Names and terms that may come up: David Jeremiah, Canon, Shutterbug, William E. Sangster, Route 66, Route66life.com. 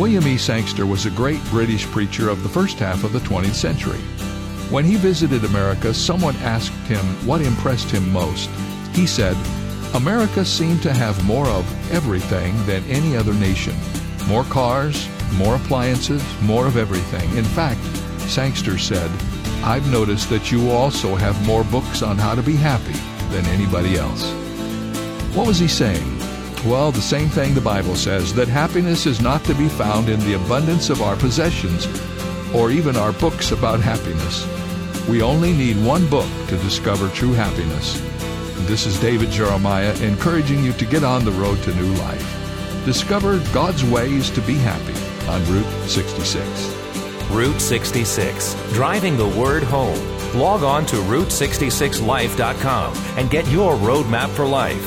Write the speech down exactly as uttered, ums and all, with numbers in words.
William E. Sangster was a great British preacher of the first half of the twentieth century. When he visited America, someone asked him what impressed him most. He said, "America seemed to have more of everything than any other nation. More cars, more appliances, more of everything. In fact," Sangster said, "I've noticed that you also have more books on how to be happy than anybody else." What was he saying? Well, the same thing the Bible says, that happiness is not to be found in the abundance of our possessions or even our books about happiness. We only need one book to discover true happiness. This is David Jeremiah encouraging you to get on the road to new life. Discover God's ways to be happy on Route sixty-six. Route sixty-six, driving the word home. Log on to Route sixty-six life dot com and get your roadmap for life.